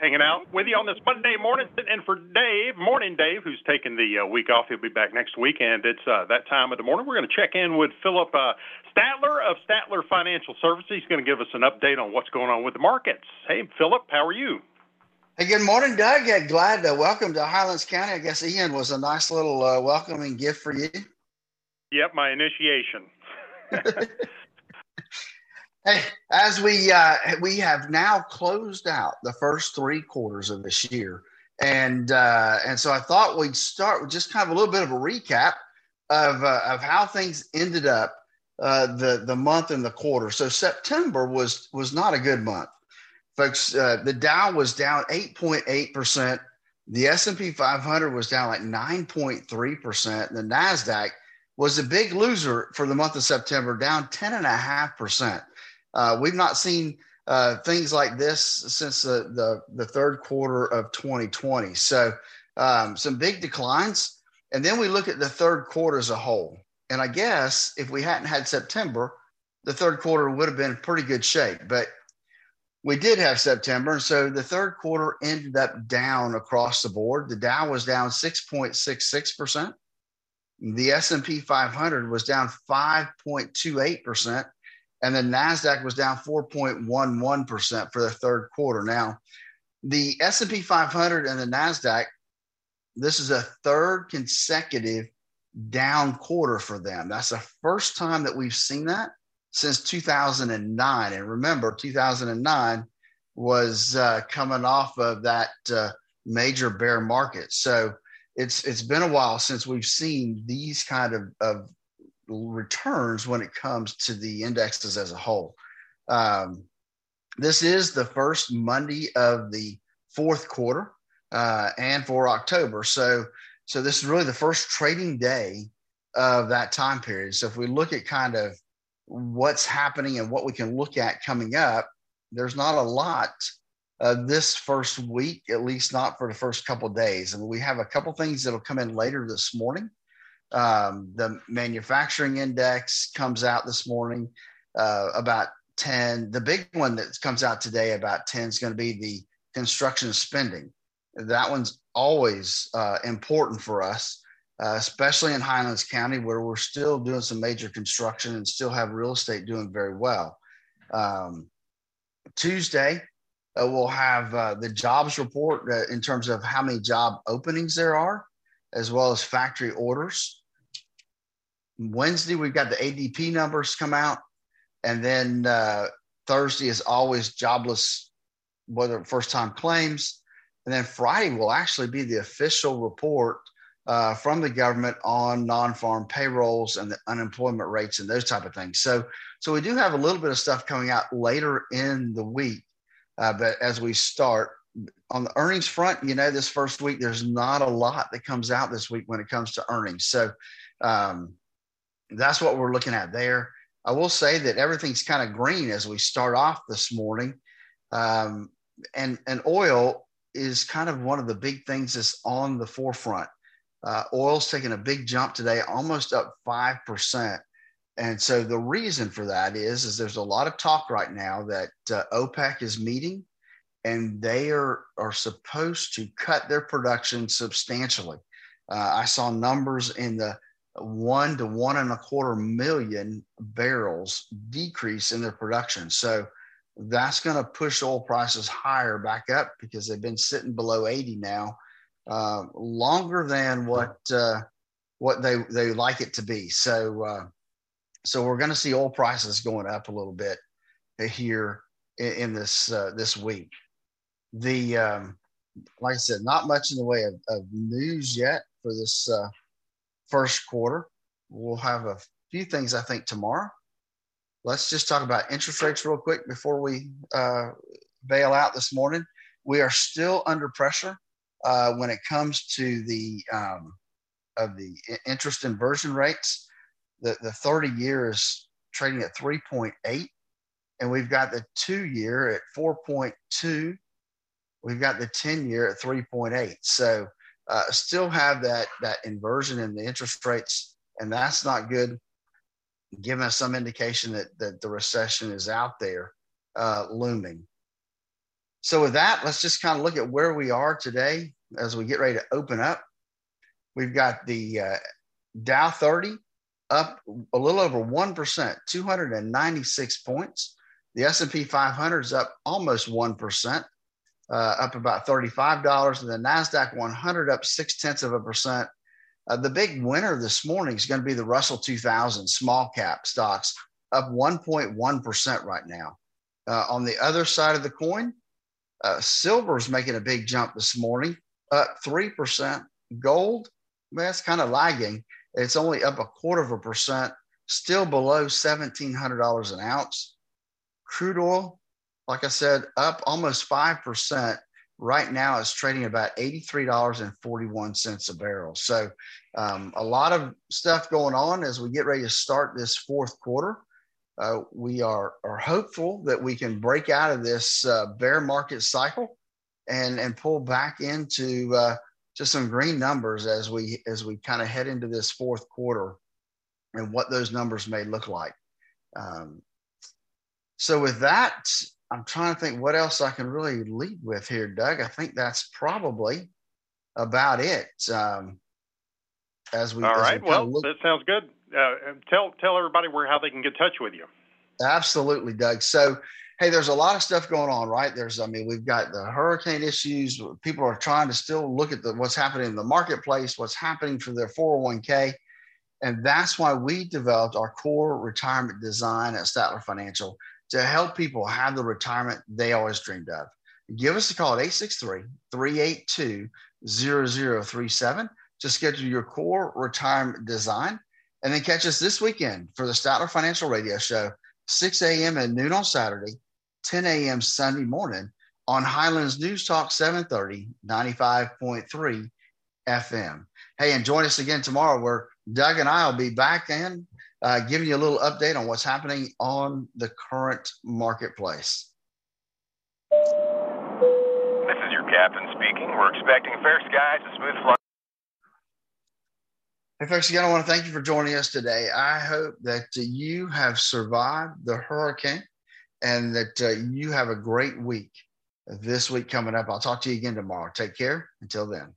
hanging out with you on this Monday morning. And for Dave, morning Dave, who's taking the week off. He'll be back next week, and it's that time of the morning. We're going to check in with Philip Statler of Statler Financial Services. He's going to give us an update on what's going on with the markets. Hey, Philip, how are you? Hey, good morning, Doug. Yeah, glad to welcome to Highlands County. I guess Ian was a nice little welcoming gift for you. Yep, my initiation. Hey, as we have now closed out the first three quarters of this year, and so I thought we'd start with just kind of a little bit of a recap of how things ended up the month and the quarter. So September was not a good month, folks. The Dow was down 8.8%. The S&P 500 was down like 9.3%. The Nasdaq was a big loser for the month of September, down 10.5%. We've not seen things like this since the third quarter of 2020. So some big declines. And then we look at the third quarter as a whole. And I guess if we hadn't had September, the third quarter would have been in pretty good shape. But we did have September. So the third quarter ended up down across the board. The Dow was down 6.66%. The S&P 500 was down 5.28%. And then NASDAQ was down 4.11% for the third quarter. Now, the S&P 500 and the NASDAQ, this is a third consecutive down quarter for them. That's the first time that we've seen that since 2009. And remember, 2009 was coming off of that major bear market. So it's been a while since we've seen these kind of returns when it comes to the indexes as a whole. This is the first Monday of the fourth quarter and for October. So this is really the first trading day of that time period. So if we look at kind of what's happening and what we can look at coming up, there's not a lot this first week, at least not for the first couple of days. And we have a couple things that'll come in later this morning. The manufacturing index comes out this morning about 10. The big one that comes out today about 10 is going to be the construction spending. That one's always important for us, especially in Highlands County, where we're still doing some major construction and still have real estate doing very well. Tuesday, we'll have the jobs report in terms of how many job openings there are, as well as factory orders. Wednesday, we've got the ADP numbers come out. And then Thursday is always jobless, whether first-time claims. And then Friday will actually be the official report from the government on non-farm payrolls and the unemployment rates and those type of things. So we do have a little bit of stuff coming out later in the week. But as we start, on the earnings front, you know, this first week, there's not a lot that comes out this week when it comes to earnings. So that's what we're looking at there. I will say that everything's kind of green as we start off this morning. And oil is kind of one of the big things that's on the forefront. Oil's taking a big jump today, almost up 5%. And so the reason for that is there's a lot of talk right now that OPEC is meeting. And they are supposed to cut their production substantially. I saw numbers in the 1 to 1.25 million barrels decrease in their production. So that's going to push oil prices higher back up because they've been sitting below 80 now, longer than what they like it to be. So we're going to see oil prices going up a little bit here in this week. The like I said, not much in the way of news yet for this first quarter. We'll have a few things, I think, tomorrow. Let's just talk about interest rates real quick before we bail out this morning. We are still under pressure when it comes to the of the interest inversion rates. The 30-year is trading at 3.8, and we've got the 2-year at 4.2. We've got the 10-year at 3.8. So still have that inversion in the interest rates, and that's not good, giving us some indication that the recession is out there looming. So with that, let's just kind of look at where we are today as we get ready to open up. We've got the Dow 30 up a little over 1%, 296 points. The S&P 500 is up almost 1%, up about $35. And the NASDAQ 100 up 0.6%. The big winner this morning is going to be the Russell 2000 small cap stocks, up 1.1% right now. On the other side of the coin, silver's making a big jump this morning, up 3%. Gold, that's kind of lagging. It's only up 0.25%, still below $1,700 an ounce. Crude oil, like I said, up almost 5%. Right now, it's trading about $83.41 a barrel. So a lot of stuff going on as we get ready to start this fourth quarter. We are hopeful that we can break out of this bear market cycle and pull back into just some green numbers as we kind of head into this fourth quarter and what those numbers may look like. So with that, I'm trying to think what else I can really lead with here, Doug. I think that's probably about it. Well, that sounds good. Tell everybody how they can get in touch with you. Absolutely, Doug. So, hey, there's a lot of stuff going on, right? We've got the hurricane issues. People are trying to still look at what's happening in the marketplace, what's happening for their 401k. And that's why we developed our core retirement design at Statler Financial to help people have the retirement they always dreamed of. Give us a call at 863-382-0037 to schedule your core retirement design. And then catch us this weekend for the Statler Financial Radio Show, 6 a.m. and noon on Saturday, 10 a.m. Sunday morning on Highlands News Talk 730, 95.3 FM. Hey, and join us again tomorrow where Doug and I will be back and giving you a little update on what's happening on the current marketplace. This is your captain speaking. We're expecting fair skies and smooth flight. Hey, folks, again, I want to thank you for joining us today. I hope that you have survived the hurricane and that you have a great week this week coming up. I'll talk to you again tomorrow. Take care. Until then.